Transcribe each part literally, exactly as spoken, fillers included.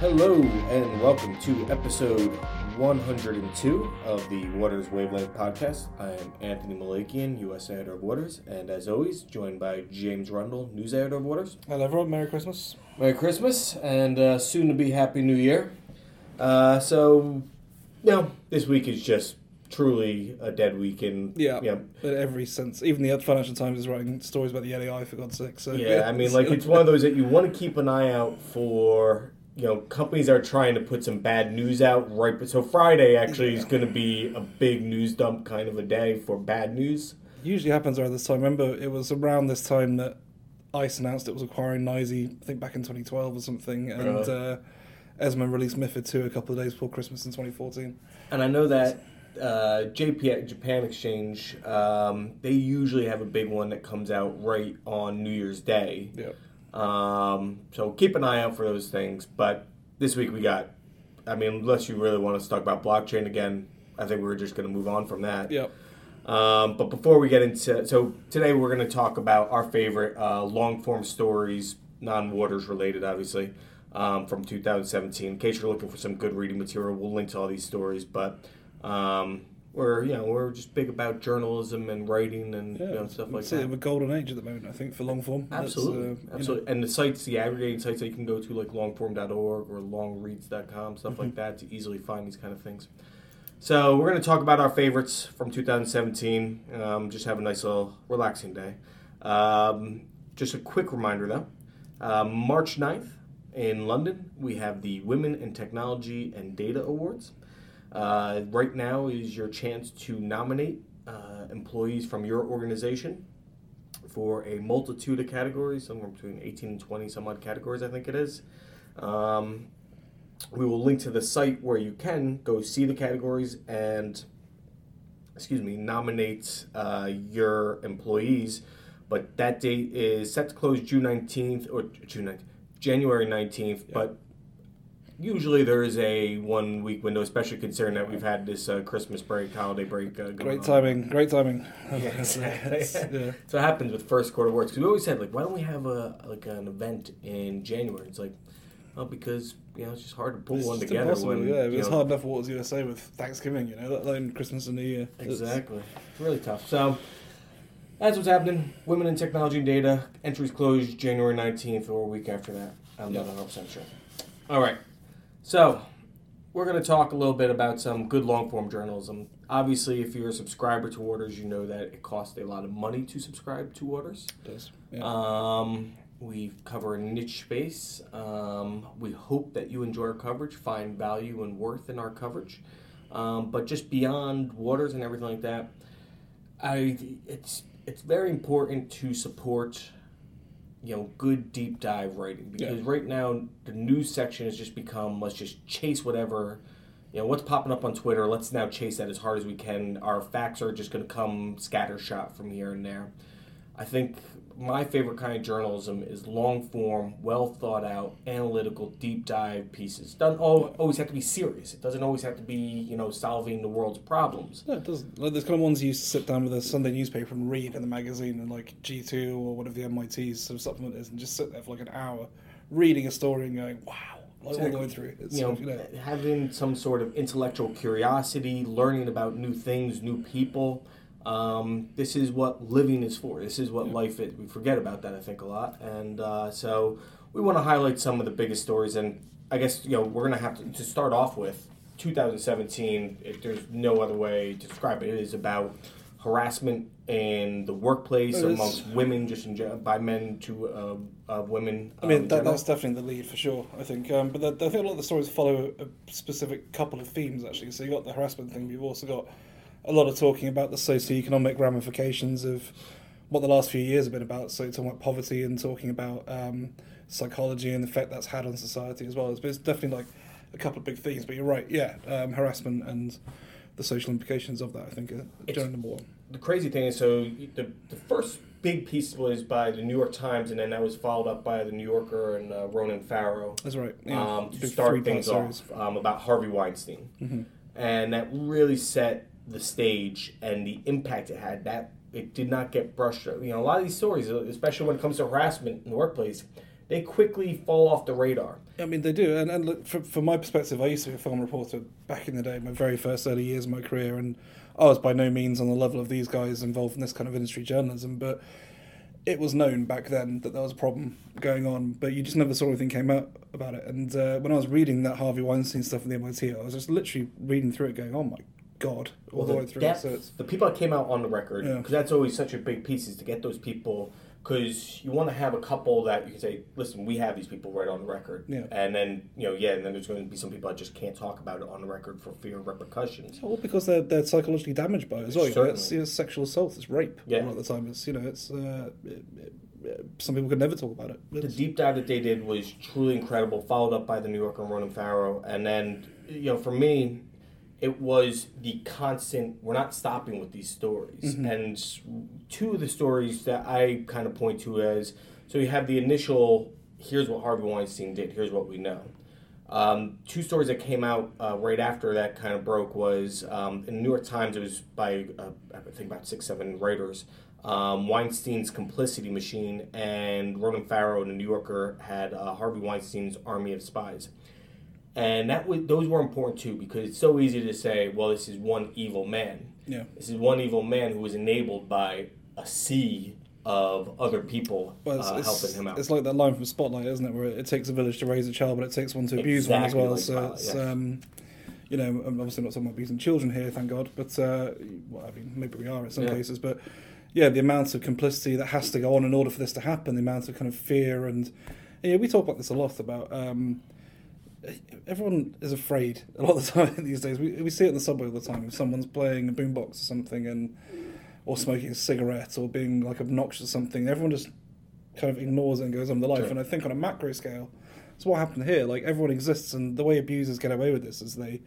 Hello and welcome to episode one hundred two of the Waters Wavelength podcast. I am Anthony Malakian, U S editor of Waters, and as always, joined by James Rundle, news editor of Waters. Hello everyone, Merry Christmas. Merry Christmas, and uh, soon to be Happy New Year. Uh, so, you know, this week is just truly a dead week in yeah, yeah. in every sense. Even the Financial Times is writing stories about the L A I, for God's sake. So yeah, yeah, I mean, like, it's one of those that you want to keep an eye out for. You know, companies are trying to put some bad news out right, but so Friday actually yeah. is going to be a big news dump kind of a day for bad news. It usually happens around this time. Remember, it was around this time that ICE announced it was acquiring N Y S E, I think back in twenty twelve or something, and uh-huh. uh, ESMA released MiFID two a couple of days before Christmas in twenty fourteen. And I know that uh, J P X, Japan Exchange, um, they usually have a big one that comes out right on New Year's Day. Yeah. Um, so keep an eye out for those things, but this week we got, I mean, unless you really want us to talk about blockchain again, I think we're just going to move on from that. Yep. Um, but before we get into, so today we're going to talk about our favorite uh, long-form stories, non-Waters related, obviously, um, from two thousand seventeen. In case you're looking for some good reading material, we'll link to all these stories, but um, we're, you know, we're just big about journalism and writing and yeah, you know, stuff like that. It's a golden age at the moment, I think, for long form. Absolutely. Uh, Absolutely. You know. And the sites, the aggregating sites that you can go to, like longform dot org or longreads dot com, stuff mm-hmm. like that, to easily find these kind of things. So we're going to talk about our favorites from two thousand seventeen. Um, just have a nice little relaxing day. Um, just a quick reminder, though. Uh, March ninth in London, we have the Women in Technology and Data Awards. Uh, right now is your chance to nominate uh, employees from your organization for a multitude of categories, somewhere between eighteen and twenty some odd categories, I think it is. Um, we will link to the site where you can go see the categories and, excuse me, nominate uh, your employees. But that date is set to close June nineteenth, or June nineteenth, January nineteenth, yeah. but usually there is a one-week window, especially considering that we've had this uh, Christmas break, holiday break. Uh, going great timing, on. great timing. Yeah, exactly. yeah. So it happens with first quarter awards. Because we always said, like, why don't we have a like an event in January? It's like, well, because you know it's just hard to pull it's one together. When, yeah, it's hard enough Waters U S A with Thanksgiving, you know, let alone Christmas and New Year. Exactly, it's, it's really tough. So. That's what's happening. Women in Technology and Data entries closed January nineteenth or a week after that. I'm yeah. not one hundred percent sure. All right. So, we're going to talk a little bit about some good long-form journalism. Obviously, if you're a subscriber to Waters, you know that it costs a lot of money to subscribe to Waters. It does. Yeah. Um, we cover a niche space. Um, we hope that you enjoy our coverage, find value and worth in our coverage. Um, but just beyond Waters and everything like that, I it's it's very important to support, you know, good deep dive writing, because yeah. right now the news section has just become, let's just chase whatever, you know, what's popping up on Twitter, let's now chase that as hard as we can. Our facts are just going to come scattershot from here and there. I think my favorite kind of journalism is long form, well thought out, analytical, deep dive pieces. It doesn't always have to be serious. It doesn't always have to be, you know, solving the world's problems. No, it doesn't. Like, there's kind of ones you used to sit down with a Sunday newspaper and read in the magazine and like G two or whatever the M I T's sort of supplement is, and just sit there for like an hour reading a story and going, wow, like, exactly. all the way through. It's, you know, you know, having some sort of intellectual curiosity, learning about new things, new people. Um, this is what living is for. This is what yeah. life is. We forget about that, I think, a lot. And uh, so we want to highlight some of the biggest stories. And I guess, you know, we're going to have to, to start off with two thousand seventeen. If there's no other way to describe it, it is about harassment in the workplace oh, amongst women, just in general, by men to uh, uh, women. I mean, um, that, that's definitely the lead for sure, I think. Um, but the, I think a lot of the stories follow a, a specific couple of themes, actually. So you've got the harassment thing, but you've also got a lot of talking about the socioeconomic ramifications of what the last few years have been about. So talking about poverty and talking about um, psychology and the effect that's had on society as well. But it's definitely like a couple of big things. But you're right, yeah, um, harassment and the social implications of that, I think, are generally number one. The crazy thing is, so the, the first big piece was by the New York Times, and then that was followed up by the New Yorker and uh, Ronan Farrow. That's right. Yeah. Um, to start things off um, about Harvey Weinstein. Mm-hmm. And that really set the stage and the impact it had. That it did not get brushed. You know, a lot of these stories, especially when it comes to harassment in the workplace, they quickly fall off the radar. I mean, they do. And, and look, from, from my perspective, I used to be a film reporter back in the day, my very first early years of my career, and I was by no means on the level of these guys involved in this kind of industry journalism, but it was known back then that there was a problem going on, but you just never saw anything came out about it. And uh, when I was reading that Harvey Weinstein stuff in the M I T, I was just literally reading through it going, oh my God, all well, the, the way through it. So the people that came out on the record, because yeah. that's always such a big piece, is to get those people, because you want to have a couple that you can say, listen, we have these people right on the record. Yeah. And then, you know, yeah, and then there's going to be some people that just can't talk about it on the record for fear of repercussions. Well, because they're, they're psychologically damaged by it as well. Certainly. It's, you know, sexual assault, it's rape yeah. a lot of the time. It's, you know, it's, uh, it, it, some people could never talk about it. It's, the deep dive that they did was truly incredible, followed up by the New Yorker and Ronan Farrow. And then, you know, for me, it was the constant, we're not stopping with these stories. Mm-hmm. And two of the stories that I kind of point to as, so you have the initial, here's what Harvey Weinstein did, here's what we know. Um, two stories that came out uh, right after that kind of broke was, um, in the New York Times, it was by, uh, I think about six, seven writers, um, Weinstein's Complicity Machine, and Ronan Farrow in the New Yorker had uh, Harvey Weinstein's Army of Spies. And that was, those were important, too, because it's so easy to say, well, this is one evil man. Yeah. This is one evil man who was enabled by a sea of other people well, it's, uh, it's, helping him out. It's like that line from Spotlight, isn't it, where it, it takes a village to raise a child, but it takes one to abuse exactly one as well. Like so it's, yeah. um, you know, I'm obviously not talking about abusing children here, thank God, but, uh, well, I mean, maybe we are in some yeah. cases, but, yeah, the amount of complicity that has to go on in order for this to happen, the amount of kind of fear and, and yeah, we talk about this a lot, about... Um, everyone is afraid a lot of the time these days. We we see it in the subway all the time. If someone's playing a boombox or something, and or smoking a cigarette or being like obnoxious or something, everyone just kind of ignores it and goes on with their life. And I think on a macro scale, it's what happened here. Like everyone exists, and the way abusers get away with this is they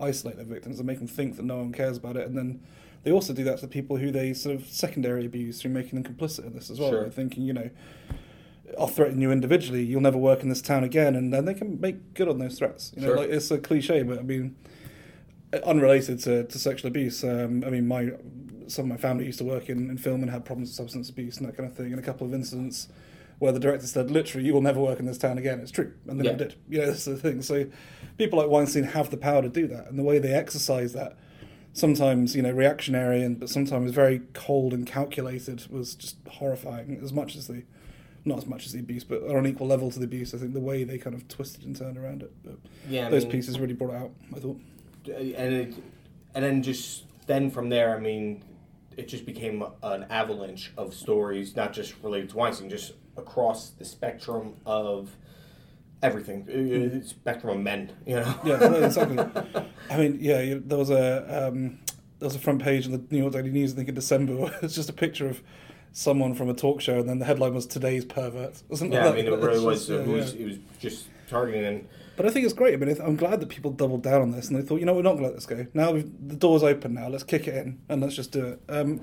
isolate their victims and make them think that no one cares about it, and then they also do that to the people who they sort of secondary abuse through making them complicit in this as well. Sure. They're thinking, you know, I'll threaten you individually, you'll never work in this town again, and then they can make good on those threats. You know, sure. Like it's a cliche, but I mean, unrelated to, to sexual abuse, um, I mean, my some of my family used to work in, in film and had problems with substance abuse and that kind of thing, and a couple of incidents where the director said, literally, you will never work in this town again, it's true, and they yeah. never did. You know, that's the thing. So people like Weinstein have the power to do that, and the way they exercise that, sometimes, you know, reactionary, and but sometimes very cold and calculated, was just horrifying, as much as the... not as much as the abuse, but are on equal level to the abuse. I think the way they kind of twisted and turned around it. But yeah, those mean, pieces really brought it out, I thought. And it, and then just then from there, I mean, it just became an avalanche of stories, not just related to Weinstein, just across the spectrum of everything. Mm-hmm. It's spectrum of men, you know? Yeah, no, exactly. I mean, yeah, there was a um, there was a front page of the New York Daily News, I think in December, it's just a picture of someone from a talk show, and then the headline was "Today's Pervert." Wasn't yeah, that? I mean, it really just, was. It yeah, was. Yeah. It was just targeting. And but I think it's great. I mean, I'm glad that people doubled down on this, and they thought, you know, we're not going to let this go. Now we've, the door's open. Now let's kick it in, and let's just do it. Um,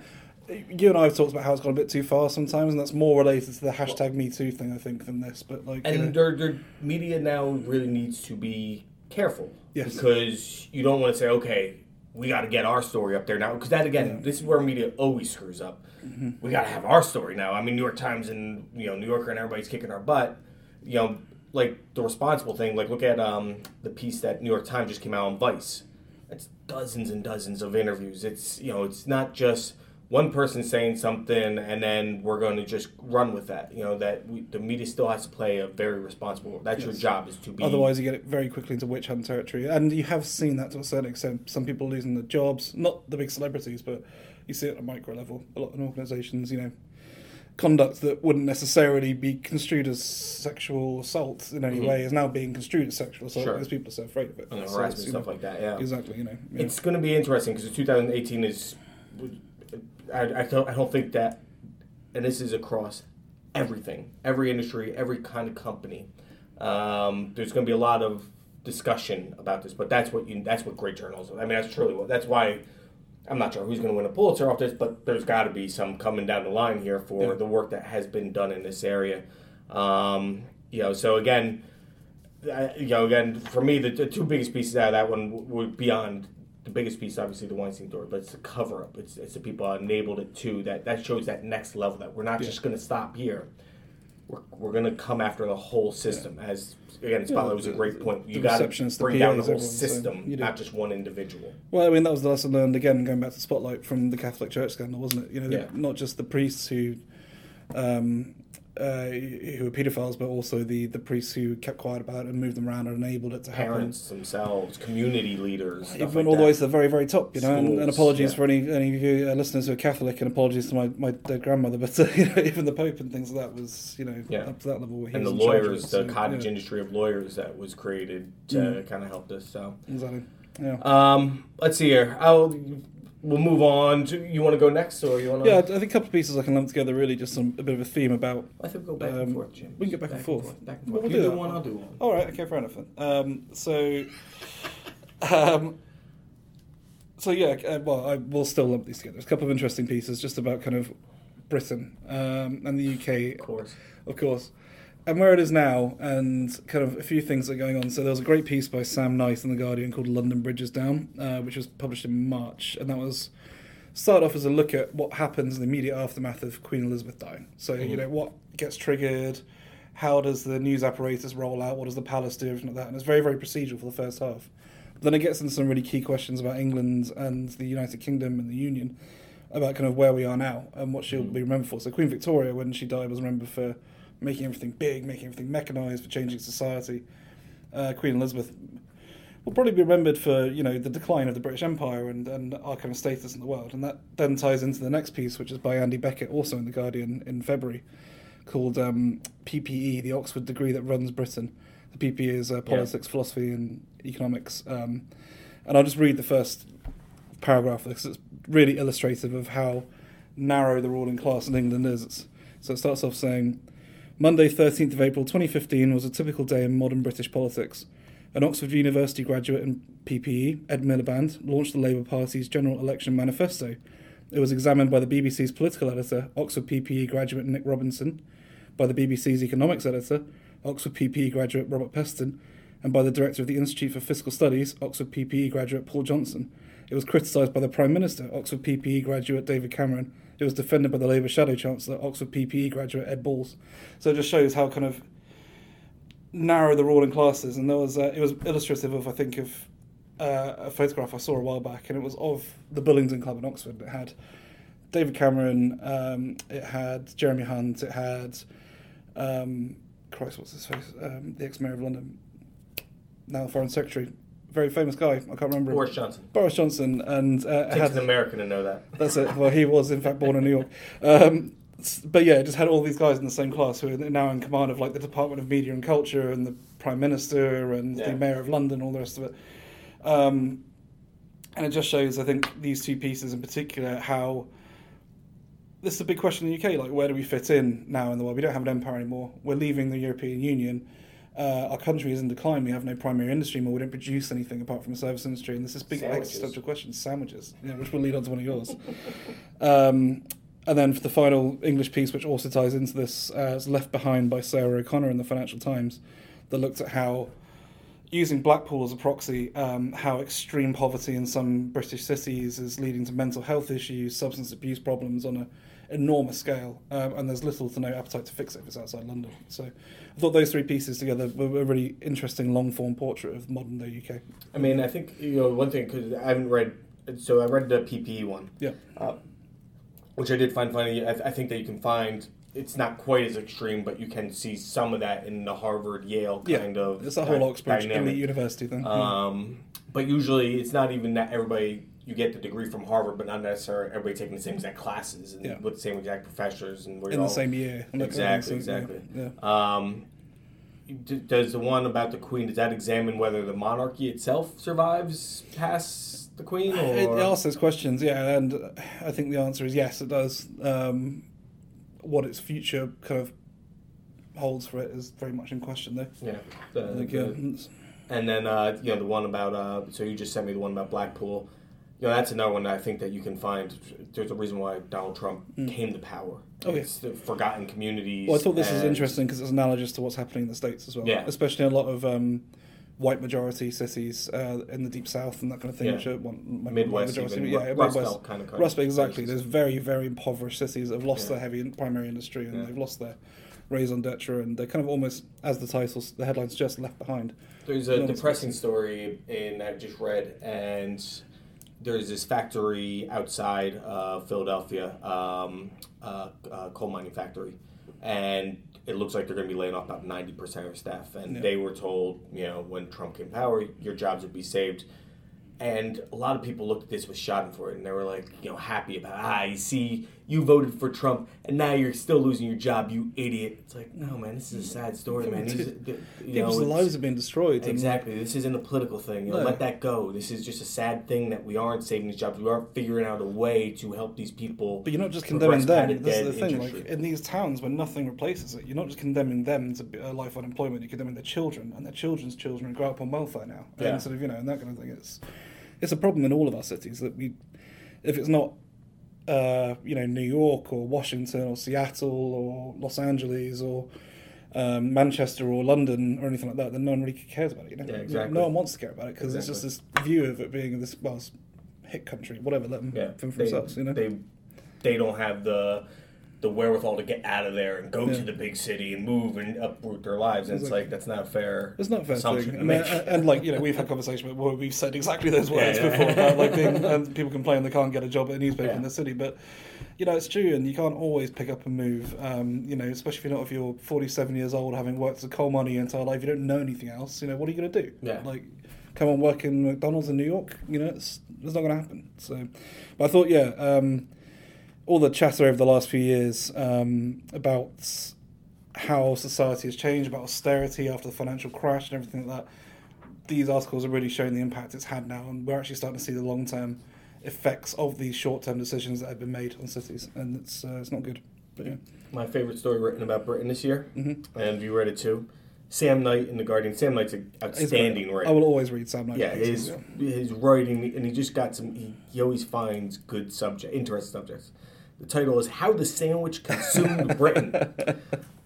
you and I have talked about how it's gone a bit too far sometimes, and that's more related to the hashtag well, Me Too thing, I think, than this. But like, and you know, their, their media now really needs to be careful, yes. because you don't want to say, okay, we got to get our story up there now, because that again, yeah. this is where media always screws up. Mm-hmm. We got to have our story now. I mean, New York Times and you know New Yorker and everybody's kicking our butt. You know, like the responsible thing. Like look at um, the piece that New York Times just came out on Vice. It's dozens and dozens of interviews. It's you know, it's not just one person saying something and then we're going to just run with that. You know that we, the media still has to play a very responsible role. That's yes. your job is to be. Otherwise, you get it very quickly into witch hunt territory, and you have seen that to a certain extent. Some people losing their jobs, not the big celebrities, but you see it at a micro level. A lot of organisations, you know, conduct that wouldn't necessarily be construed as sexual assault in any mm-hmm. way is now being construed as sexual assault sure. because people are so afraid of it. And so harassment, stuff know, like that. Yeah, exactly. You know, yeah. it's going to be interesting because two thousand eighteen is. I, I, don't, I don't think that, and this is across everything, every industry, every kind of company. Um, there's going to be a lot of discussion about this, but that's what you, that's what great journalism. I mean, that's truly what. That's why I'm not sure who's going to win a Pulitzer off this, but there's got to be some coming down the line here for yeah. the work that has been done in this area. Um, you know, so again, I, you know, again for me, the, the two biggest pieces out of that one were beyond. The biggest piece, obviously, the Weinstein story, but it's the cover up. It's it's the people that enabled it too. That that shows that next level. That we're not yeah. just going to stop here. we're, we're going to come after the whole system. Yeah. As again, it's probably yeah, was a great point. You got to bring down the whole system, not just one individual. Well, I mean, that was the lesson learned again, going back to Spotlight from the Catholic Church scandal, wasn't it? You know, yeah. not just the priests who, um, uh, who were pedophiles, but also the, the priests who kept quiet about it and moved them around and enabled it to happen. Parents themselves, community leaders, even like all that. The way to the very, very top. You know, schools, and, and apologies yeah. for any any of you uh, listeners who are Catholic, and apologies to my, my dead grandmother, but uh, you know, even the Pope and things like that was, you know, yeah. up to that level. Where he and was the lawyers, the so, cottage yeah. industry of lawyers that was created to mm. kind of help this. So exactly. Yeah. Um. Let's see here. I'll. We'll move on. To, you want to go next, or you want to? Yeah, I think a couple of pieces I can lump together. Really, just some a bit of a theme about. I think we'll go back um, and forth, Jim. We can go back, back and forth. And forth. Back and forth. We'll you do, do one. I'll do one. All right. Okay. Fair enough. Then. Um, so, um, so yeah. Uh, well, I will still lump these together. There's a couple of interesting pieces just about kind of Britain um, and the U K, of course, of course, and where it is now, and kind of a few things that are going on. So there was a great piece by Sam Knight in The Guardian called London Bridge is Down, uh, which was published in March, and that was started off as a look at what happens in the immediate aftermath of Queen Elizabeth dying. So, mm. you know, what gets triggered, how does the news apparatus roll out, what does the palace do, everything like that, and it's very, very procedural for the first half. But then it gets into some really key questions about England and the United Kingdom and the Union, about kind of where we are now and what she'll mm. be remembered for. So Queen Victoria, when she died, was remembered for making everything big, making everything mechanised, for changing society. Uh, Queen Elizabeth will probably be remembered for, you know, the decline of the British Empire and, and our kind of status in the world. And that then ties into the next piece, which is by Andy Beckett, also in The Guardian in February, called um, P P E, the Oxford degree that runs Britain. The P P E is uh, politics, yeah. philosophy and economics. Um, and I'll just read the first paragraph because it's really illustrative of how narrow the ruling class in England is. It's, so it starts off saying, Monday, thirteenth of April twenty fifteen was a typical day in modern British politics. An Oxford University graduate in P P E, Ed Miliband, launched the Labour Party's general election manifesto. It was examined by the B B C's political editor, Oxford P P E graduate Nick Robinson, by the B B C's economics editor, Oxford P P E graduate Robert Peston, and by the director of the Institute for Fiscal Studies, Oxford P P E graduate Paul Johnson. It was criticised by the Prime Minister, Oxford P P E graduate David Cameron. It was defended by the Labour Shadow Chancellor, Oxford P P E graduate Ed Balls. So it just shows how kind of narrow the ruling class is. And there was uh, it was illustrative of, I think, of uh, a photograph I saw a while back, and it was of the Billington Club in Oxford. It had David Cameron, um, it had Jeremy Hunt, it had, um, Christ, what's his face, um, the ex-mayor of London, now the Foreign Secretary. Very famous guy. I can't remember. Boris Johnson. Boris Johnson, and uh, it takes had, an American to know that. That's it. Well, he was in fact born in New York, um, but yeah, just had all these guys in the same class who are now in command of like the Department of Media and Culture and the Prime Minister and yeah. the Mayor of London, all the rest of it. Um, and it just shows, I think, these two pieces in particular how this is a big question in the U K. Like, where do we fit in now in the world? We don't have an empire anymore. We're leaving the European Union. Uh, our country is in decline. We have no primary industry more. We don't produce anything apart from a service industry, and this is big sandwiches. Existential question: sandwiches, you know, which will lead on to one of yours. Um, and then for the final English piece, which also ties into this, uh, is Left Behind by Sarah O'Connor in the Financial Times, that looked at how, using Blackpool as a proxy, um, how extreme poverty in some British cities is leading to mental health issues, substance abuse problems on a enormous scale, um, and there's little to no appetite to fix it if it's outside London. So I thought those three pieces together were a really interesting long-form portrait of modern-day U K. I mean, I think, you know, one thing, because I haven't read, so I read the P P E one, yeah, uh, which I did find funny. I, I think that you can find, it's not quite as extreme, but you can see some of that in the Harvard-Yale kind yeah, of it's a whole Oxbridge elite university thing. Um, yeah. But usually it's not even that everybody... You get the degree from Harvard, but not necessarily everybody taking the same exact classes and yeah. with the same exact professors and we're in all, the same year. Exactly, exactly. Yeah. Um, does the one about the Queen, does that examine whether the monarchy itself survives past the Queen? Or? It asks those questions, yeah, and I think the answer is yes, it does. Um, what its future kind of holds for it is very much in question, though. Yeah. The, I think, the, yeah. And then uh, you know the one about uh, so you just sent me the one about Blackpool. You know, that's another one that I think that you can find. There's a reason why Donald Trump mm. came to power. Okay. It's the forgotten communities. Well, I thought this was interesting because it's analogous to what's happening in the States as well. Yeah. Especially in a lot of um, white majority cities uh, in the Deep South and that kind of thing. Yeah. Which are one, Midwest, majority, even, yeah, Rust, Midwest. Belt kind of country. Rust Belt, exactly. Places. There's very, very impoverished cities that have lost yeah. their heavy primary industry and yeah. they've lost their raison d'etre, and they're kind of almost, as the title, the headline suggests, left behind. There's a depressing story in I've just read, and there's this factory outside uh, Philadelphia, um, uh, uh, coal mining factory, and it looks like they're going to be laying off about ninety percent of staff. And yeah. they were told, you know, when Trump came to power, your jobs would be saved. And a lot of people looked at this with schadenfreude, and they were like, you know, happy about, ah, you see, you voted for Trump, and now you're still losing your job, you idiot. It's like, no, man, this is a sad story, man. These, you yeah, know, the lives have been destroyed. Exactly. This isn't a political thing. You know, no. Let that go. This is just a sad thing that we aren't saving these jobs. We aren't figuring out a way to help these people. But you're not just condemning them. This is the thing. Like, in these towns where nothing replaces it, you're not just condemning them to a life of unemployment. You're condemning their children and their children's children and grow up on welfare now. Yeah. And sort of, you know, and that kind of thing. It's... It's a problem in all of our cities that we, if it's not, uh, you know, New York or Washington or Seattle or Los Angeles or um, Manchester or London or anything like that, then no one really cares about it. You know? Yeah, exactly. No one wants to care about it because exactly. it's just this view of it being this, well, hick country, whatever. Let them yeah, think for they, themselves. You know, they they don't have the the wherewithal to get out of there and go yeah. to the big city and move and uproot their lives. And it's like, like that's not a fair It's not a fair thing. And, and, and like, you know, we've had conversations where we've said exactly those words yeah, yeah. before about like being, and people complain they can't get a job at a newspaper yeah. in the city. But, you know, it's true, and you can't always pick up and move, um, you know, especially if you're not, if you're forty-seven years old, having worked as a coal miner your entire life, you don't know anything else, you know, what are you going to do? Yeah. Like, come and work in McDonald's in New York? You know, it's, it's not going to happen. So, but I thought, yeah, um, all the chatter over the last few years um, about how society has changed, about austerity after the financial crash and everything like that, these articles are really showing the impact it's had now, and we're actually starting to see the long-term effects of these short-term decisions that have been made on cities, and it's uh, it's not good. But yeah. My favourite story written about Britain this year, mm-hmm. and you read it too, Sam Knight in The Guardian. Sam Knight's an outstanding writer. I will always read Sam Knight. Yeah, his, his writing, and he just got some, he, he always finds good subject, interesting subjects. The title is How the Sandwich Consumed Britain.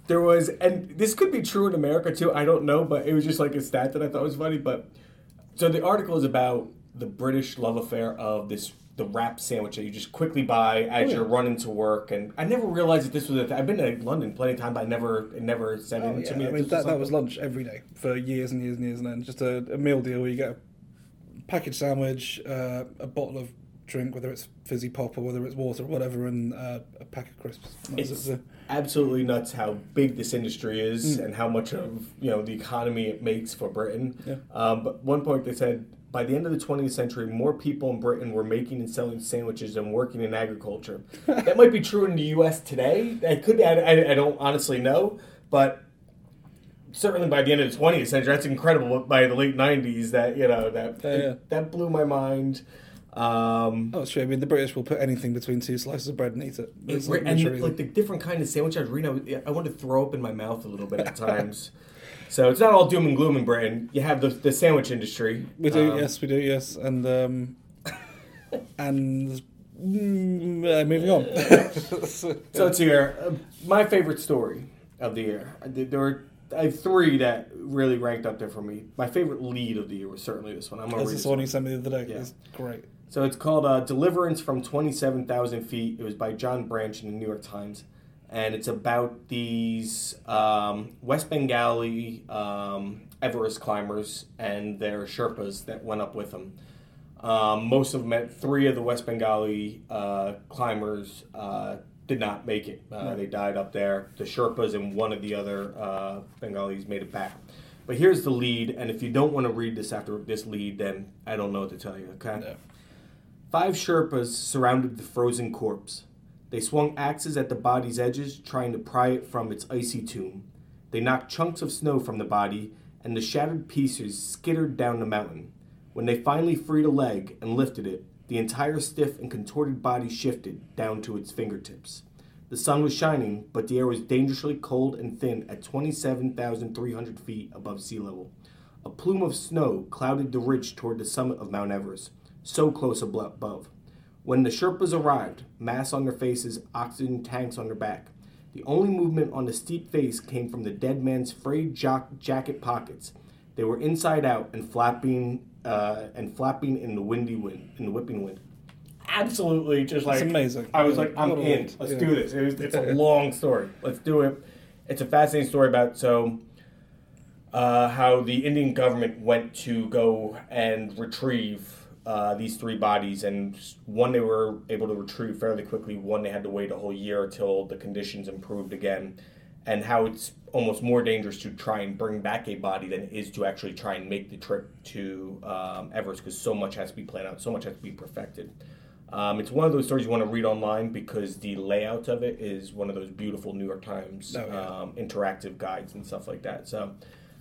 There was, and this could be true in America too, I don't know, but it was just like a stat that I thought was funny. But so the article is about the British love affair of this, the wrap sandwich that you just quickly buy as oh, yeah. you're running to work. And I never realized that this was a thing. I've been to London plenty of time, but I never, it never said oh, it yeah. to me. I mean, that, was, that was lunch every day for years and years and years and then. Just a, a meal deal where you get a packaged sandwich, uh, a bottle of drink, whether it's fizzy pop or whether it's water or whatever, and uh, a pack of crisps. That's it's it. absolutely nuts how big this industry is mm. and how much of, you know, the economy it makes for Britain. Yeah. Um, but one point they said, by the end of the twentieth century, more people in Britain were making and selling sandwiches than working in agriculture. That might be true in the U S today. That could, I, I, I don't honestly know, but certainly by the end of the twentieth century, that's incredible. By the late nineties, that, you know, that uh, yeah. that blew my mind. Um, oh, it's true. I mean, the British will put anything between two slices of bread and eat it. It's and like, like the different kind of sandwich I was reading, I, I wanted to throw up in my mouth a little bit at times. So it's not all doom and gloom in Britain. You have the the sandwich industry. We do, um, yes, we do, yes, and um, and mm, uh, moving on. so, so it's here. Uh, my favorite story of the year. There were. I have three that really ranked up there for me. My favorite lead of the year was certainly this one. I'm gonna read this one you sent me the other day. Yeah. It's great. So it's called uh, Deliverance from twenty-seven thousand Feet. It was by John Branch in the New York Times. And it's about these um, West Bengali um, Everest climbers and their Sherpas that went up with them. Um, most of them, met three of the West Bengali uh, climbers uh, did not make it. Uh, no. They died up there. The Sherpas and one of the other uh, Bengalis made it back. But here's the lead, and if you don't want to read this after this lead, then I don't know what to tell you, okay? No. Five Sherpas surrounded the frozen corpse. They swung axes at the body's edges, trying to pry it from its icy tomb. They knocked chunks of snow from the body, and the shattered pieces skittered down the mountain. When they finally freed a leg and lifted it, the entire stiff and contorted body shifted down to its fingertips. The sun was shining, but the air was dangerously cold and thin at twenty-seven thousand three hundred feet above sea level. A plume of snow clouded the ridge toward the summit of Mount Everest, so close above. When the Sherpas arrived, masks on their faces, oxygen tanks on their back. The only movement on the steep face came from the dead man's frayed jock- jacket pockets. They were inside out and flapping uh, and flapping in the windy wind, in the whipping wind. Absolutely, just like, it's amazing. I was like, I'm in. Let's yeah. do this. It was, it's a long story. Let's do it. it's a fascinating story about so uh, how the Indian government went to go and retrieve uh, these three bodies, and one they were able to retrieve fairly quickly, one they had to wait a whole year till the conditions improved again, and how it's almost more dangerous to try and bring back a body than it is to actually try and make the trip to um, Everest, because so much has to be planned out, so much has to be perfected. Um, it's one of those stories you want to read online because the layout of it is one of those beautiful New York Times oh, yeah. um, interactive guides and stuff like that. So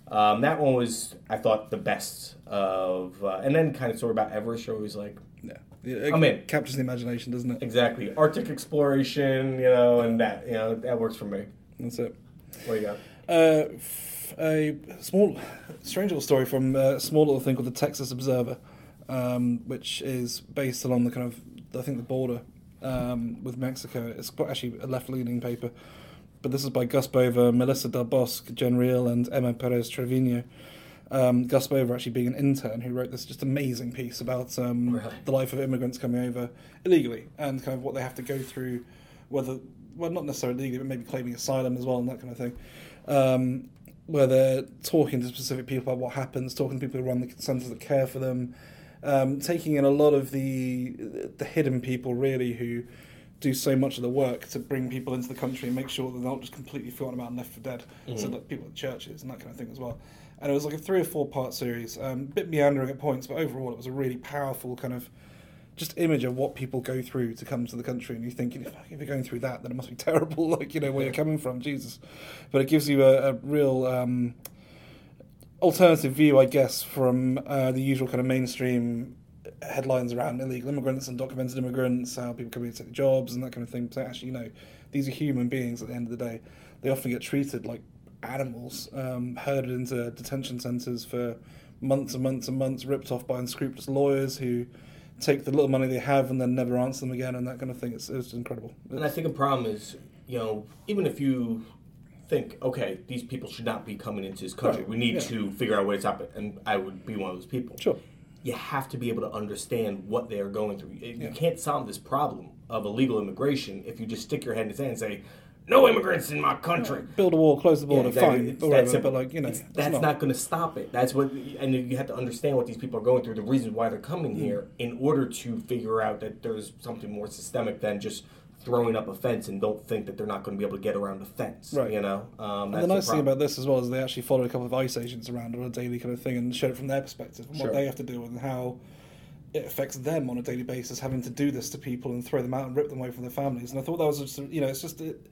um, that one was, I thought, the best of... Uh, and then kind of story about Everest, you're always like... Yeah. It I'm in. Captures the imagination, doesn't it? Exactly. Arctic exploration, you know, and that, you know, that works for me. That's it. What do you got? Uh, f- a small, strange little story from a small little thing called the Texas Observer, um, which is based along the kind of, I think, the border um, with Mexico. It's quite actually a left-leaning paper, but this is by Gus Bova, Melissa Del Bosque, Jen Riel, and Emma Perez Trevino. Um, Gus Bova actually being an intern who wrote this just amazing piece about um, really? the life of immigrants coming over illegally and kind of what they have to go through, whether... well, not necessarily legally, but maybe claiming asylum as well and that kind of thing, um, where they're talking to specific people about what happens, talking to people who run the centres that care for them, um, taking in a lot of the the hidden people, really, who do so much of the work to bring people into the country and make sure that they're not just completely forgotten about and left for dead, mm-hmm. so like people at churches and that kind of thing as well. And it was like a three or four part series, um, a bit meandering at points, but overall it was a really powerful kind of just image of what people go through to come to the country, and you think, if you're going through that, then it must be terrible, like, you know, where you're coming from, Jesus. But it gives you a, a real um, alternative view, I guess, from uh, the usual kind of mainstream headlines around illegal immigrants and undocumented immigrants, how people come in to take jobs and that kind of thing. So actually, you know, these are human beings at the end of the day. They often get treated like animals, um, herded into detention centres for months and months and months, ripped off by unscrupulous lawyers who... take the little money they have and then never answer them again and that kind of thing. It's, it's incredible. And I think a problem is, you know, even if you think, okay, these people should not be coming into this country. Right. We need yeah. to figure out what's happening. And I would be one of those people. Sure. You have to be able to understand what they are going through. You yeah. can't solve this problem of illegal immigration if you just stick your head in the sand and say, no immigrants in my country. Yeah, build a wall, close the border, yeah, exactly. fine. It's, or that's whatever, a, but like, you know, it's, it's that's not, not going to stop it. That's what, and you have to understand what these people are going through, the reasons why they're coming mm. here, in order to figure out that there's something more systemic than just throwing up a fence and don't think that they're not going to be able to get around the fence. Right. You know. Um, that's and the nice the thing about this as well is they actually followed a couple of ICE agents around on a daily kind of thing and showed it from their perspective and sure. what they have to do and how it affects them on a daily basis, having to do this to people and throw them out and rip them away from their families. And I thought that was just, you know, it's just. It,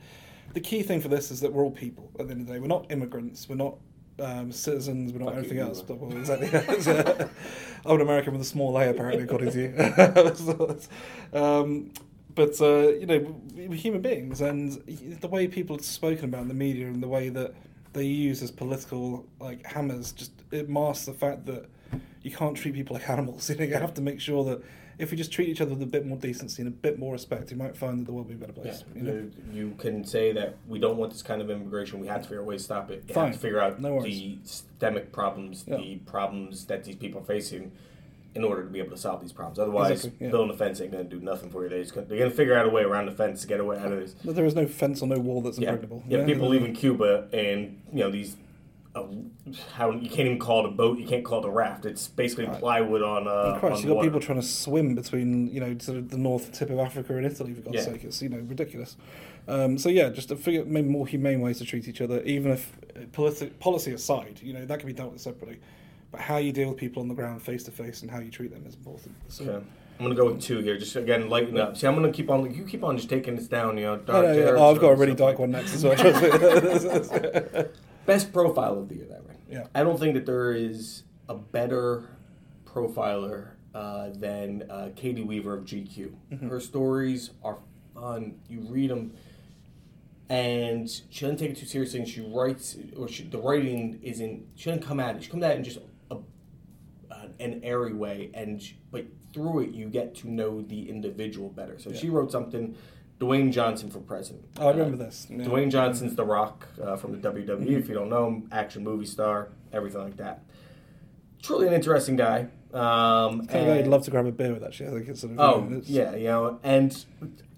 The key thing for this is that we're all people at the end of the day. We're not immigrants. We're not um, citizens. We're not Fuck anything you, else. But, well, exactly. uh, I'm an American with a small A, apparently, according to you. um, but, uh, you know, we're human beings. And the way people have spoken about in the media and the way that they use as political, like, hammers, just it masks the fact that you can't treat people like animals. You know, you have to make sure that if we just treat each other with a bit more decency and a bit more respect, you might find that the world will be a better place. Yeah. You know? You can say that we don't want this kind of immigration. We have to figure out a way to stop it. We Fine. have to figure out no the systemic problems, yeah. the problems that these people are facing in order to be able to solve these problems. Otherwise, exactly. yeah. building a fence ain't going to do nothing for you. They're going to figure out a way around the fence to get away out of this. But there is no fence or no wall that's yeah. impregnable. Yeah, yeah. people yeah. leave in Cuba and, you know, these... A, how you can't even call it a boat, you can't call it a raft. It's basically right. plywood on. Uh, Christ, you've got water. People trying to swim between, you know, sort of the north tip of Africa and Italy, for God's yeah. sake. It's, you know, ridiculous. Um, so yeah, just to figure maybe more humane ways to treat each other, even if politi- policy aside, you know, that can be dealt with separately. But how you deal with people on the ground face to face and how you treat them is important. So. Okay. I'm gonna go with two here. Just again, lighten up. See, I'm gonna keep on. You keep on just taking this down, you know. Dark, no, no, dark, yeah. oh, I've got a really dark one next as well. Best profile of the year, that way. Yeah. I don't think that there is a better profiler uh, than uh, Katie Weaver of G Q. Mm-hmm. Her stories are fun. You read them, and she doesn't take it too seriously. And she writes, or she, the writing isn't. She doesn't come at it. She comes at it in just a, uh, an airy way, and she, but through it, you get to know the individual better. So yeah. she wrote something. Dwayne Johnson for president. Oh, I remember uh, this. Yeah. Dwayne Johnson's The Rock uh, from the W W E, mm-hmm. if you don't know him, action movie star, everything like that. Truly an interesting guy. Um, kind of, I'd love to grab a beer with, actually. I think it's sort of, oh, you know, yeah, you know, and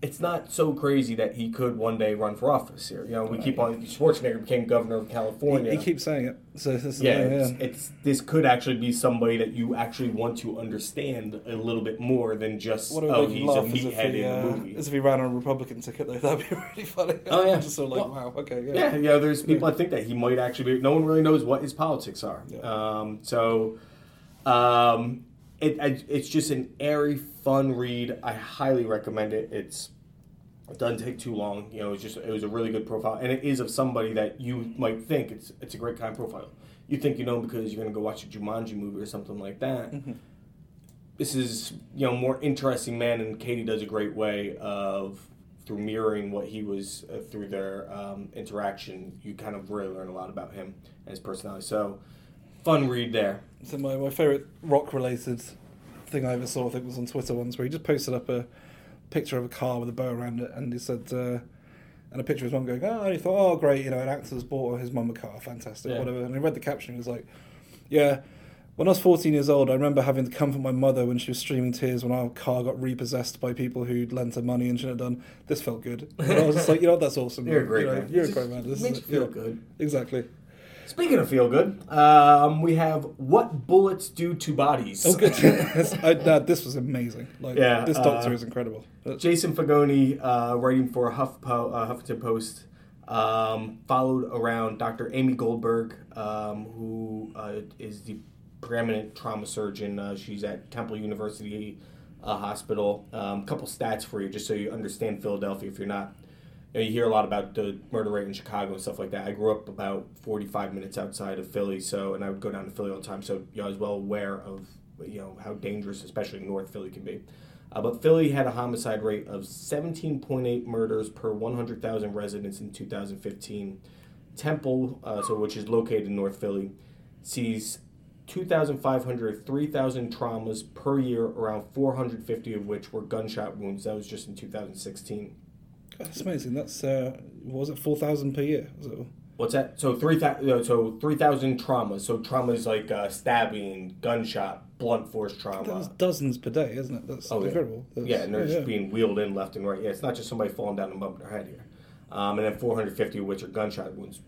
it's not so crazy that he could one day run for office here. You know, we right. keep on, Schwarzenegger became governor of California. He, he keeps saying it. So this yeah, thing, yeah. It's, it's, this could actually be somebody that you actually want to understand a little bit more than just, oh, he's a meathead in uh, the movie. As if he ran on a Republican ticket, though, that'd be really funny. Oh, yeah. I'm just sort of like, well, wow, okay, yeah. Yeah, you know, there's people, I think, that he might actually be, no one really knows what his politics are. Yeah. Um, so... Um, it, it it's just an airy, fun read. I highly recommend it. It's it doesn't take too long. You know, it's just it was a really good profile, and it is of somebody that you might think it's it's a great kind of profile. You think you know because you're gonna go watch a Jumanji movie or something like that. Mm-hmm. This is, you know, more interesting man, and Katie does a great way of through mirroring what he was uh, through their um, interaction. You kind of really learn a lot about him and his personality. So. Fun read there. So my, my favourite rock-related thing I ever saw, I think, was on Twitter once, where he just posted up a picture of a car with a bow around it, and he said, uh, and a picture of his mum going, oh, and he thought, oh, great, you know, an actor's bought his mum a car, fantastic, yeah. whatever. And he read the caption, he was like, yeah, when I was fourteen years old, I remember having to comfort my mother when she was streaming tears when our car got repossessed by people who'd lent her money and shouldn't have done. This felt good. And I was just like, you know, that's awesome. You're a great you know, man. You're a great man. This makes you feel yeah. good. Exactly. Speaking of feel good, um, we have What Bullets Do to Bodies. Oh, good. I, uh, this was amazing. Like, yeah, this doctor uh, is incredible. Jason Fagoni, uh, writing for HuffPo, uh, Huffington Post, um, followed around Doctor Amy Goldberg, um, who uh, is the preeminent trauma surgeon. Uh, she's at Temple University uh, Hospital. A um, couple stats for you, just so you understand Philadelphia if you're not. You know, you hear a lot about the murder rate in Chicago and stuff like that. I grew up about forty-five minutes outside of Philly, so and I would go down to Philly all the time. So you know, I was well aware of you know how dangerous, especially North Philly, can be. Uh, but Philly had a homicide rate of seventeen point eight murders per one hundred thousand residents in two thousand fifteen. Temple, uh, so which is located in North Philly, sees two thousand five hundred to three thousand traumas per year, around four hundred fifty of which were gunshot wounds. That was just in two thousand sixteen. That's amazing. That's uh, what was it, four thousand per year? Was it? What's that? So three thousand. So three thousand traumas. So traumas like uh, stabbing, gunshot, blunt force trauma. That's dozens per day, isn't it? That's oh, incredible. Yeah, That's, yeah and they're yeah, just yeah. being wheeled in left and right. Yeah, it's not just somebody falling down and bumping their head here. Um, and then four hundred fifty, which are gunshot wounds.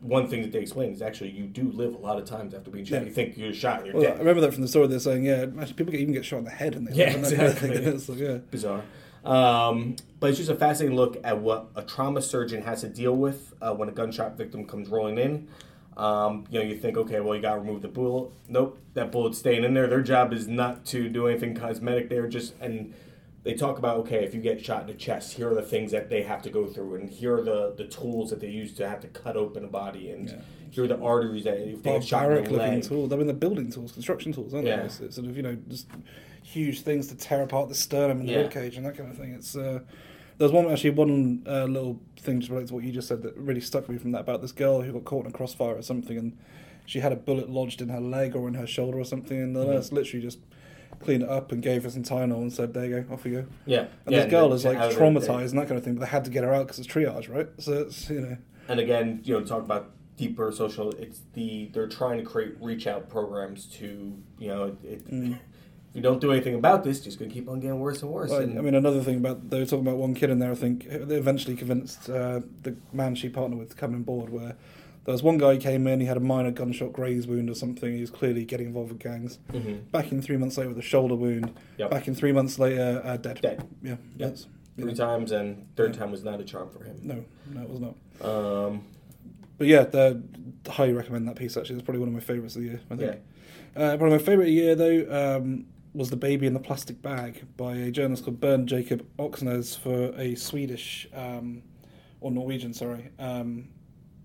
One thing that they explain is actually you do live a lot of times after being shot. Yeah. You think you're shot, and you're well, dead. I remember that from the story. They're saying, yeah, people even get shot in the head, and they yeah, live, and exactly. That kind of thing. Yeah. Like, yeah. Bizarre. Um, but it's just a fascinating look at what a trauma surgeon has to deal with uh, when a gunshot victim comes rolling in. Um, you know, you think, okay, well, you got to remove the bullet. Nope, that bullet's staying in there. Their job is not to do anything cosmetic. They're just, and they talk about, okay, if you get shot in the chest, here are the things that they have to go through, and here are the, the tools that they use to have to cut open a body, and yeah. here are the arteries that if they get shot in the leg. Tools. I mean, they're building tools, construction tools, aren't yeah. they? It's, it's sort of, you know, just... huge things to tear apart the sternum and the yeah. rib cage and that kind of thing. It's uh, there's one actually one uh, little thing just related to what you just said that really stuck with me from that about this girl who got caught in a crossfire or something, and she had a bullet lodged in her leg or in her shoulder or something, and the mm-hmm. nurse literally just cleaned it up and gave her some Tylenol and said, "There you go, off you go." Yeah, and yeah, this and girl is like traumatized and that kind of thing, but they had to get her out because it's triage, right? So it's you know. And again, you know, talk about deeper social. It's the they're trying to create reach out programs to you know it. Mm. You don't do anything about this, just going to keep on getting worse and worse. Well, and I mean, another thing about, they were talking about one kid in there, I think, they eventually convinced uh, the man she partnered with to come on board, where there was one guy who came in, he had a minor gunshot graze wound or something, he was clearly getting involved with gangs. Mm-hmm. Back in three months later with a shoulder wound. Yep. Back in three months later, uh, dead. Dead. Yeah. Yep. Three yeah. times, and third yeah. time was not a charm for him. No, no, it was not. Um, but yeah, I highly recommend that piece, actually. It's probably one of my favourites of the year, I think. Yeah. Uh, probably my favourite of the year, though... Um, was The Baby in the Plastic Bag by a journalist called Bern Jacob Oxnäs for a Swedish, um, or Norwegian, sorry, um,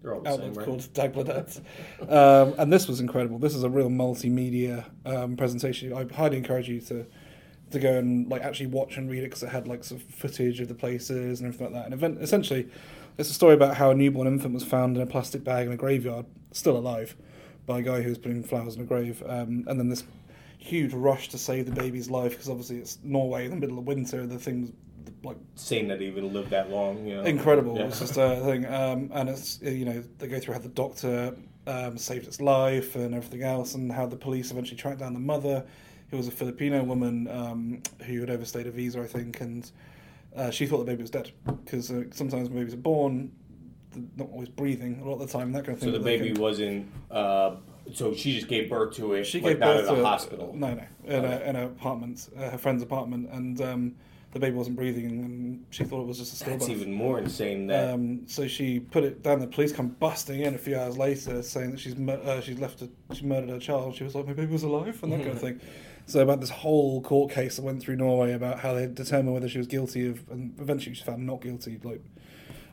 outlet right? called Dagbladet. um, and this was incredible. This is a real multimedia um, presentation. I highly encourage you to to go and like actually watch and read it because it had like sort of footage of the places and everything like that. And event- essentially, it's a story about how a newborn infant was found in a plastic bag in a graveyard, still alive, by a guy who was putting flowers in a grave. Um, and then this huge rush to save the baby's life because obviously it's Norway in the middle of winter. The thing's like seeing that even lived that long, you know, incredible. Yeah. It's just a thing, um, and it's you know they go through how the doctor um, saved its life and everything else, and how the police eventually tracked down the mother, who was a Filipino woman um, who had overstayed a visa, I think, and uh, she thought the baby was dead, because uh, sometimes when babies are born, not always breathing a lot of the time, that kind of thing. So the baby can... wasn't, uh, so she just gave birth to it, she like gave not birth at a hospital? No, no, in okay. an apartment, uh, her friend's apartment, and um, the baby wasn't breathing, and she thought it was just a stillbirth. That's even more insane. That um, so she put it down, the police come busting in a few hours later, saying that she's uh, she's left, a, she murdered her child, she was like, my baby was alive, and that kind of thing. So about this whole court case that went through Norway about how they determined whether she was guilty of, and eventually she was found not guilty, like...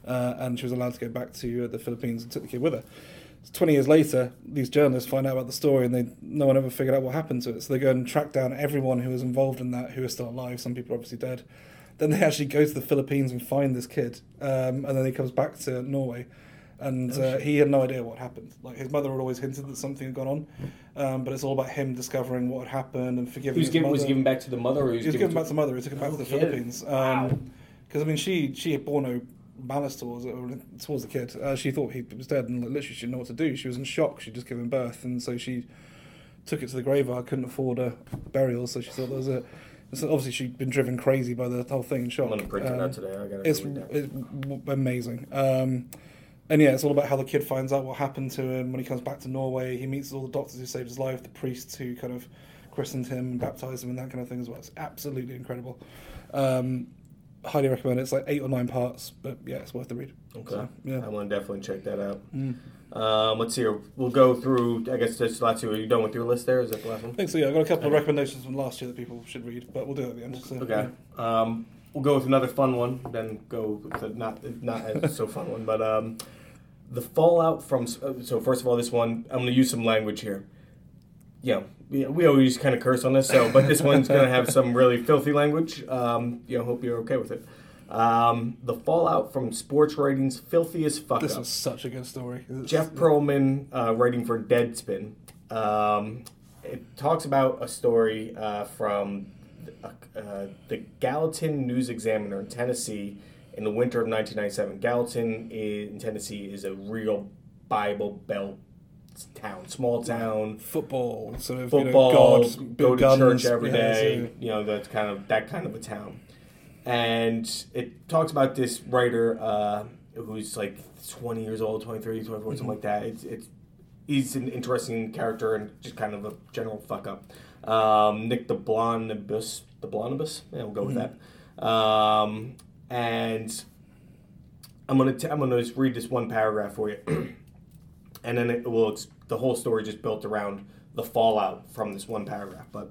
Uh, and she was allowed to go back to uh, the Philippines and took the kid with her. So twenty years later, these journalists find out about the story, and they no one ever figured out what happened to it. So they go and track down everyone who was involved in that, who is still alive. Some people are obviously dead. Then they actually go to the Philippines and find this kid, um, and then he comes back to Norway, and uh, he had no idea what happened. Like, his mother had always hinted that something had gone on, um, but it's all about him discovering what had happened and forgiving his mother. Was given back to the mother? Or he was, he was given back to the mother. He took him back to the Philippines. Because, um, I mean, she, she had borne no... malice towards towards the kid. Uh, she thought he was dead, and literally she didn't know what to do. She was in shock. She'd just given birth, and so she took it to the graveyard. Couldn't afford a burial, so she thought that was it. And so obviously she'd been driven crazy by the whole thing in shock. I'm going to print um, it out today. I gotta it's, it's amazing. Um, and yeah, it's all about how the kid finds out what happened to him when he comes back to Norway. He meets all the doctors who saved his life, the priests who kind of christened him and baptized him and that kind of thing as well. It's absolutely incredible. Um, Highly recommend it. It's like eight or nine parts, but yeah, it's worth the read. Okay, so, yeah, I want to definitely check that out. Mm. Um, let's see here. We'll go through. I guess that's the last two. Are you done with your list there? Is that the last one? I think so. Yeah, I've got a couple okay. of recommendations from last year that people should read, but we'll do it at the end. So, okay. Yeah. Um, we'll go with another fun one, then go with the not not as so fun one, but um, the fallout from. So first of all, this one I'm going to use some language here. Yeah. Yeah, we always kind of curse on this, so but this one's going to have some really filthy language. Um, you know, hope you're okay with it. Um, the fallout from sports ratings, filthiest fuck up. This was such a good story. It's, Jeff Pearlman uh, writing for Deadspin. Um, it talks about a story uh, from uh, the Gallatin News Examiner in Tennessee in the winter of nineteen ninety-seven. Gallatin in Tennessee is a real Bible Belt town, small town, football, sort of football, you know, God, go to guns, church every day. Yeah, you know, that's kind of that kind of a town. And it talks about this writer uh, who's like twenty years old, twenty-three, twenty-four, mm-hmm. something like that. It's it's he's an interesting character and just kind of a general fuck up. Um, Nick the Blondibus, the Blondibus, yeah, we'll go mm-hmm. with that. Um, and I'm gonna t- I'm gonna just read this one paragraph for you. And then it will, it's, the whole story just built around the fallout from this one paragraph. But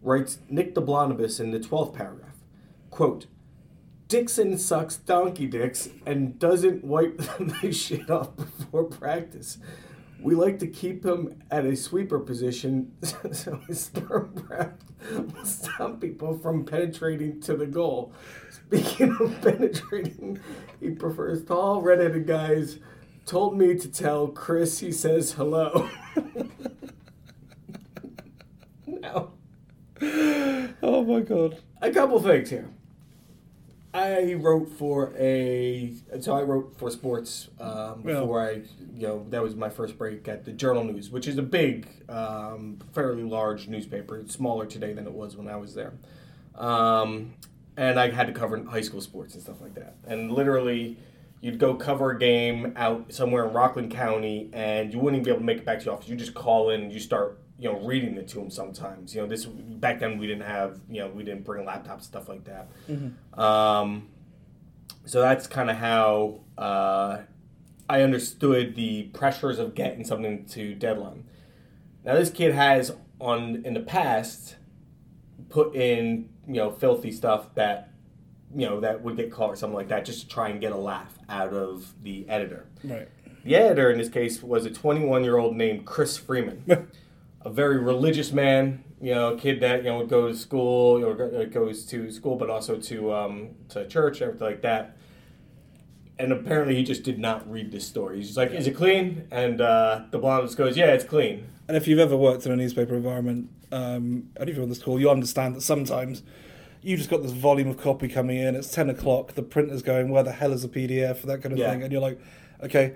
writes Nick the Blondibus in the twelfth paragraph, quote, Dixon sucks donkey dicks and doesn't wipe the shit off before practice. We like to keep him at a sweeper position so his third breath will stop people from penetrating to the goal. Speaking of penetrating, he prefers tall, red-headed guys. Told me to tell Chris he says hello. Now. Oh, my God. A couple things here. I wrote for a... So I wrote for sports um, yeah. before I... You know, that was my first break at the Journal News, which is a big, um, fairly large newspaper. It's smaller today than it was when I was there. Um, and I had to cover high school sports and stuff like that. And literally... You'd go cover a game out somewhere in Rockland County, and you wouldn't even be able to make it back to the office. You just call in and you start, you know, reading it to them sometimes. You know, this back then we didn't have, you know, we didn't bring laptops, stuff like that. Mm-hmm. Um, so that's kind of how uh, I understood the pressures of getting something to deadline. Now this kid has on in the past put in, you know, filthy stuff that. You know, that would get caught or something like that just to try and get a laugh out of the editor. Right. The editor in this case was a twenty-one-year-old named Chris Freeman, a very religious man, you know, a kid that, you know, would go to school, you know, goes to school, but also to um, to church, everything like that. And apparently he just did not read this story. He's just like, yeah. Is it clean? And uh, the blonde goes, yeah, it's clean. And if you've ever worked in a newspaper environment, um, I don't know if you're on this call, you understand that sometimes... You just got this volume of copy coming in. It's ten o'clock. The printer's going, where the hell is the P D F? That kind of yeah. thing. And you're like, okay,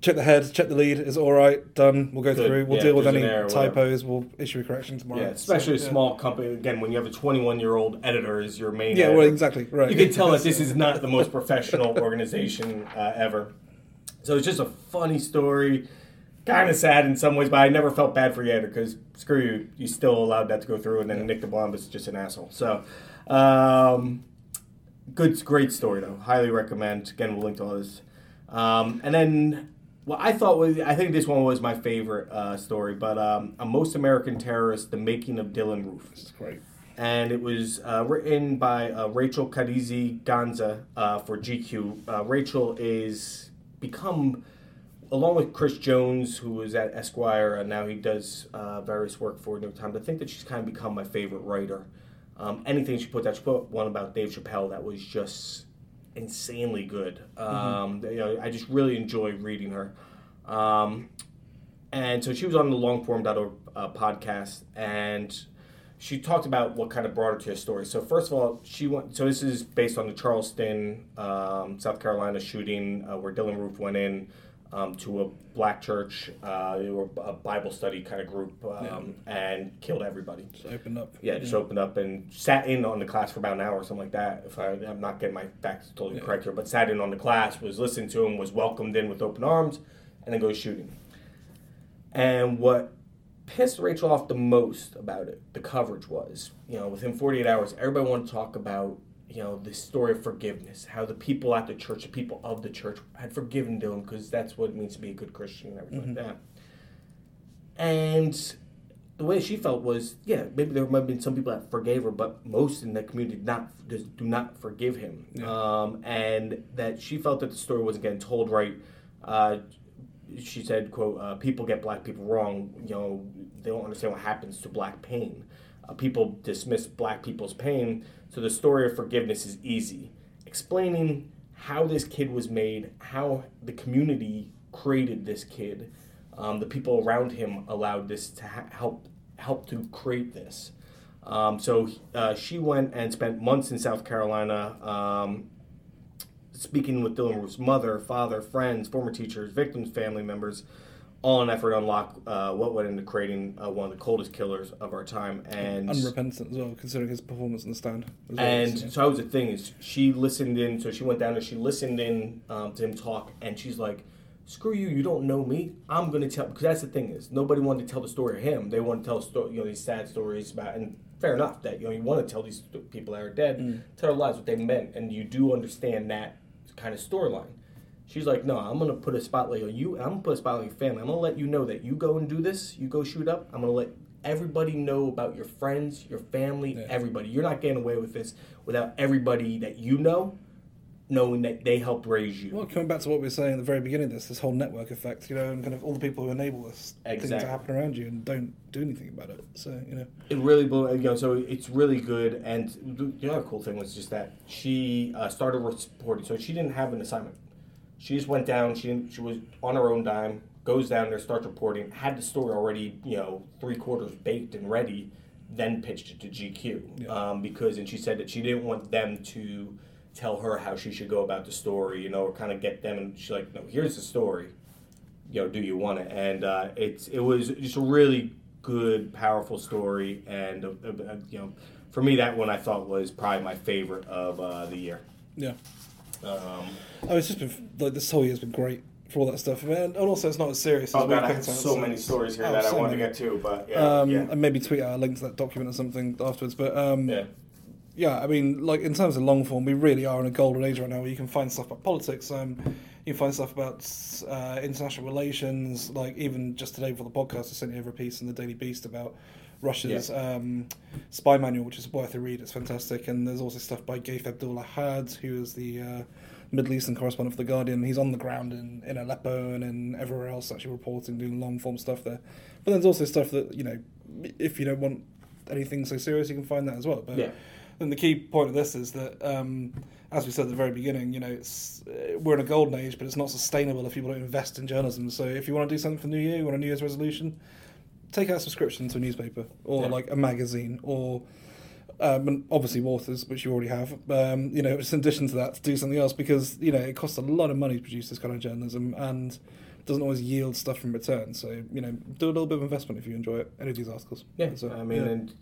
check the head, check the lead, it's all right, done, we'll go Good. through, we'll yeah, deal with any typos, we'll issue a correction tomorrow. Yeah, especially so, a small yeah. company, again, when you have a twenty-one-year-old editor as your main Yeah, editor, well, exactly, right. You can tell that this is not the most professional organization uh, ever. So it's just a funny story, kind of sad in some ways, but I never felt bad for your editor, because screw you, you still allowed that to go through, and then yeah. Nick DeBlomb is just an asshole. So, um, good, great story, though. Highly recommend. Again, we'll link to all this. Um, and then... Well, I thought was I think this one was my favorite uh, story, but um, a Most American Terrorist: The Making of Dylann Roof. That's great. And it was uh, written by uh, Rachel Cadizi Gonza uh, for G Q. Uh, Rachel is become, along with Chris Jones, who was at Esquire, and now he does uh, various work for New York Times. I think that she's kind of become my favorite writer. Um, anything she puts out, she put one about Dave Chappelle that was just insanely good. Um, mm-hmm. You know, I just really enjoy reading her. Um, and so she was on the longform dot org uh, podcast, and she talked about what kind of brought her to her story. So first of all, she went, so this is based on the Charleston, um, South Carolina shooting uh, where Dylann Roof went in um, to a black church, uh, they were a Bible study kind of group, um, yeah. and killed everybody. Just opened up. Yeah, just yeah. opened up and sat in on the class for about an hour or something like that. If I, I'm not getting my facts totally yeah. correct here, but sat in on the class, was listened to him, was welcomed in with open arms, and then goes shooting. And what pissed Rachel off the most about it, the coverage was, you know, within forty-eight hours, everybody wanted to talk about, you know, the story of forgiveness, how the people at the church, the people of the church, had forgiven Dylann because that's what it means to be a good Christian and everything mm-hmm. like that. And the way she felt was, yeah, maybe there might have been some people that forgave her, but most in the community did not, do not forgive him. Yeah. Um, and that she felt that the story wasn't getting told right. Uh, she said, quote, uh, people get black people wrong. You know, they don't understand what happens to black pain. Uh, people dismiss black people's pain. So the story of forgiveness is easy. Explaining how this kid was made, how the community created this kid, um, the people around him allowed this to ha- help help to create this. Um, so uh, she went and spent months in South Carolina um, speaking with Dylann Roof's mother, father, friends, former teachers, victims, family members, all an effort to unlock uh, what went into creating uh, one of the coldest killers of our time. And unrepentant as well, considering his performance on the stand. As well. And so that was the thing, is she listened in, so she went down and she listened in um, to him talk, and she's like, screw you, you don't know me, I'm going to tell, because that's the thing is, nobody wanted to tell the story of him. They want to tell sto- you know, these sad stories about, and fair enough, that you know you want to tell these people that are dead, mm. tell their lives what they meant, and you do understand that kind of storyline. She's like, no, I'm going to put a spotlight on you. I'm going to put a spotlight on your family. I'm going to let you know that you go and do this. You go shoot up. I'm going to let everybody know about your friends, your family, yeah. everybody. You're not getting away with this without everybody that you know knowing that they helped raise you. Well, coming back to what we were saying at the very beginning of this, this whole network effect, you know, and kind of all the people who enable this exactly. thing to happen around you and don't do anything about it. So, you know. It really blew, you know, so it's really good. And the other cool thing was just that she uh, started reporting. So she didn't have an assignment. She just went down, she she was on her own dime, goes down there, starts reporting, had the story already, you know, three quarters baked and ready, then pitched it to G Q. Yeah. Um, because, and she said that she didn't want them to tell her how she should go about the story, you know, or kind of get them, and she's like, no, here's the story, you know, do you want it? And uh, it's it was just a really good, powerful story, and, uh, uh, you know, for me, that one I thought was probably my favorite of uh, the year. Yeah. Um, oh, it's just been like this whole year's been great for all that stuff, man. And also, it's not as serious. Oh, as God, I have so many stories here oh, that so I wanted many. to get to, but yeah, um, yeah. and maybe tweet out a link to that document or something afterwards. But um, yeah, yeah. I mean, like in terms of long form, we really are in a golden age right now, where you can find stuff about politics. Um, you can find stuff about uh, international relations. Like even just today for the podcast, I sent you over a piece in the Daily Beast about Russia's yeah. um, spy manual, which is worth a read. It's fantastic. And there's also stuff by Ghaith Abdul-Ahad, who is the uh, Middle Eastern correspondent for The Guardian. He's on the ground in, in Aleppo and in everywhere else, actually reporting, doing long-form stuff there. But there's also stuff that, you know, if you don't want anything so serious, you can find that as well. But yeah. then the key point of this is that, um, as we said at the very beginning, you know, it's we're in a golden age, but it's not sustainable if people don't invest in journalism. So if you want to do something for the new year, you want a New Year's resolution, take out a subscription to a newspaper or yeah. like a magazine or um, obviously Waters, which you already have. Um, you know, just in addition to that, to do something else because, you know, it costs a lot of money to produce this kind of journalism, and doesn't always yield stuff in return. So, you know, do a little bit of investment if you enjoy it, any of these articles. Yeah, so, I mean, yeah. and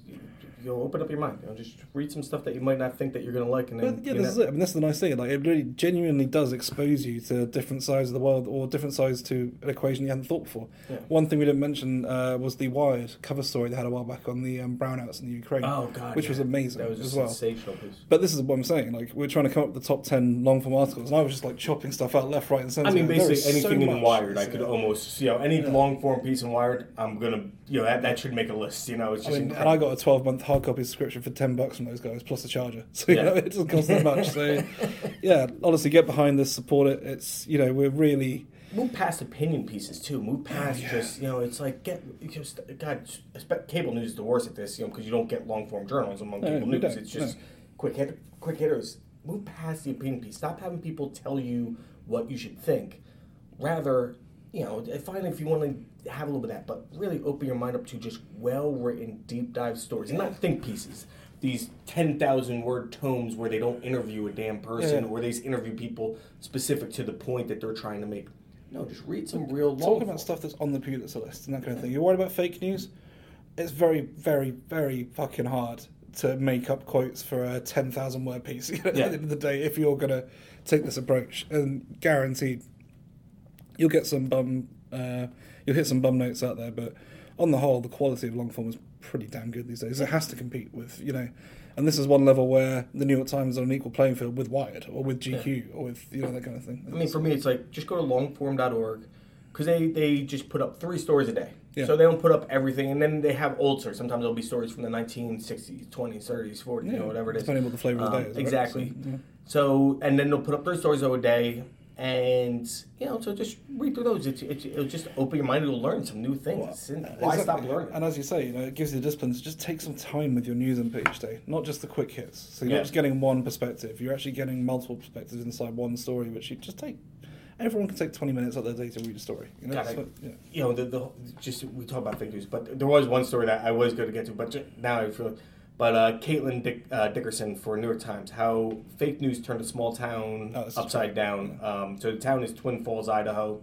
you'll open up your mind. You know, just read some stuff that you might not think that you're going to like. And then, but, yeah, this know. is it. I mean, that's the nice thing. Like, it really genuinely does expose you to different sides of the world, or different sides to an equation you hadn't thought before. Yeah. One thing we didn't mention uh, was the Wired cover story they had a while back on the um, brownouts in the Ukraine. Oh, God, which yeah. was amazing. That was just as well. sensational piece. But this is what I'm saying. Like, we're trying to come up with the top ten long-form articles, and I was just, like, chopping stuff out left, right, and centre. I mean, basically anything so in Wired, I could almost, you know, any yeah. long-form piece in Wired, I'm going to, you know, that, that should make a list, you know. It's just I mean, and I got a twelve-month hard copy subscription for ten bucks from those guys, plus a charger. So, yeah. you know, it doesn't cost that much. So, yeah, honestly, get behind this, support it. It's, you know, we're really... Move past opinion pieces, too. Move past yeah. just, you know, it's like, get, just, God, cable news is the worst at this, you know, because you don't get long-form journalism on cable no, news. It's just no. quick hit, quick hitters. Move past the opinion piece. Stop having people tell you what you should think. Rather, you know, finally, if you want to have a little bit of that, but really open your mind up to just well-written, deep-dive stories, and not think pieces. These ten thousand word tomes where they don't interview a damn person, yeah. or they just interview people specific to the point that they're trying to make. No, just read some real long. Talking about stuff that's on the Pulitzer list and that kind of thing. You're worried about fake news? It's very, very, very fucking hard to make up quotes for a ten thousand word piece, you know, yeah. at the end of the day, if you're going to take this approach. And guaranteed, you'll get some bum, uh, you'll hit some bum notes out there, but on the whole, the quality of long form is pretty damn good these days. It has to compete with, you know, and this is one level where the New York Times is on an equal playing field with Wired or with G Q yeah. or with, you know, that kind of thing. I mean, for me, it's like, just go to longform dot org, because they, they just put up three stories a day. Yeah. So they don't put up everything, and then they have old stories. Sometimes there'll be stories from the nineteen sixties, twenties, thirties, forties, yeah. you know, whatever it is. Depending on what the flavor um, of the day is. Exactly. Right? So, yeah. so, and then they'll put up three stories a day. And, you know, so just read through those. It, it, it'll just open your mind. You'll learn some new things. Well, Why exactly. stop learning? And as you say, you know, it gives you the discipline to just take some time with your news input each day, not just the quick hits. So you're yeah. not just getting one perspective. You're actually getting multiple perspectives inside one story, which you just take. Everyone can take twenty minutes out of their day to read a story. You know, God, I, what, yeah. you know the, the, just we talk about fake news, but there was one story that I was going to get to, but just, now I feel like... But uh, Caitlin Dick, uh, Dickerson for New York Times, how fake news turned a small town oh, upside down. Um, so the town is Twin Falls, Idaho.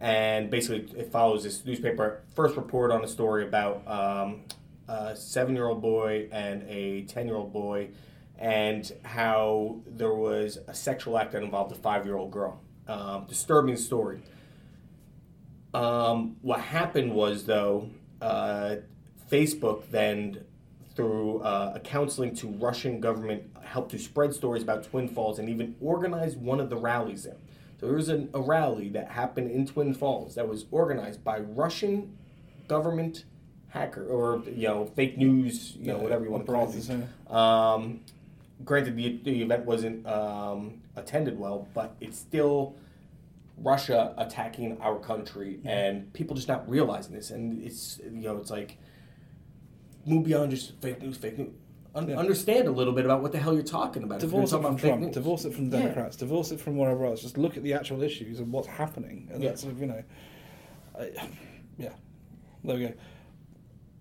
And basically it follows this newspaper. First report on a story about um, a seven-year-old boy and a ten-year-old boy, and how there was a sexual act that involved a five-year-old girl. Um, disturbing story. Um, what happened was, though, uh, Facebook then... through uh, accounts linked to Russian government, helped to spread stories about Twin Falls and even organized one of the rallies there. So there was an, a rally that happened in Twin Falls that was organized by Russian government hacker, or, you know, fake news, you know, whatever you want to call these. Um, granted, the, the event wasn't um, attended well, but it's still Russia attacking our country, yeah. and people just not realizing this. And it's, you know, it's like, move beyond just fake news, fake news. Un- yeah. Understand a little bit about what the hell you're talking about. Divorce talking it from about Trump, news. Divorce it from Democrats, yeah. divorce it from whatever else. Just look at the actual issues and what's happening. And yeah. that's, you know... I, yeah. There we go.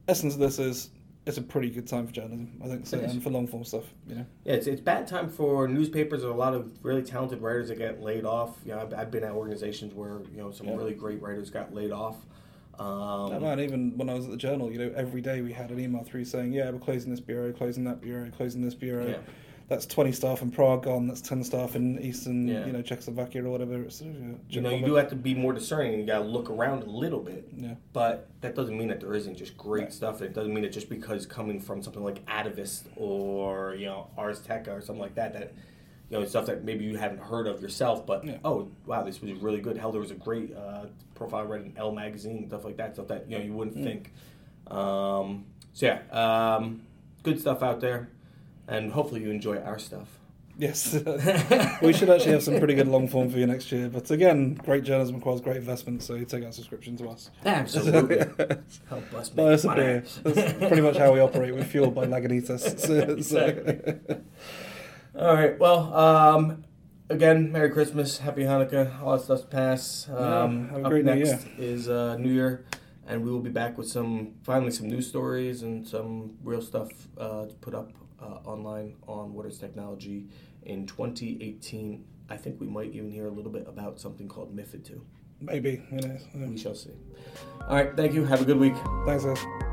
Essence of this is, it's a pretty good time for journalism, I think, so, and for long-form stuff, you know? Yeah, it's it's bad time for newspapers. There are a lot of really talented writers that get laid off. You know, I've, I've been at organizations where, you know, some yeah. really great writers got laid off. Um, and man, even when I was at the Journal, you know, every day we had an email through saying, yeah, we're closing this bureau, closing that bureau, closing this bureau. Yeah. That's twenty staff in Prague gone, that's ten staff in Eastern, yeah. you know, Czechoslovakia or whatever. It's, uh, you know, you do have to be more discerning. You got to look around a little bit. Yeah. But that doesn't mean that there isn't just great right. stuff. It doesn't mean that just because coming from something like Atavist or, you know, Ars Technica or something like that, that... You know, stuff that maybe you haven't heard of yourself, but, yeah. oh, wow, this was really good. Hell, there was a great uh, profile read in Elle Magazine, stuff like that, stuff that, you know, you wouldn't mm. think. Um, so, yeah, um, good stuff out there, and hopefully you enjoy our stuff. Yes. We should actually have some pretty good long form for you next year, but again, great journalism requires great investment, so you take out subscription to us. Absolutely. Help us make us money. That's pretty much how we operate. We're fueled by Lagunitas. So, exactly. So. All right, well, um, again, Merry Christmas, Happy Hanukkah, all that stuff's past. Um, yeah, have a great new year. Up next is uh, New Year, and we will be back with some, finally some news stories and some real stuff uh, to put up uh, online on Waters Technology in twenty eighteen. I think we might even hear a little bit about something called MiFID two. Maybe. You know, so. We shall see. All right. Thank you. Have a good week. Thanks, guys.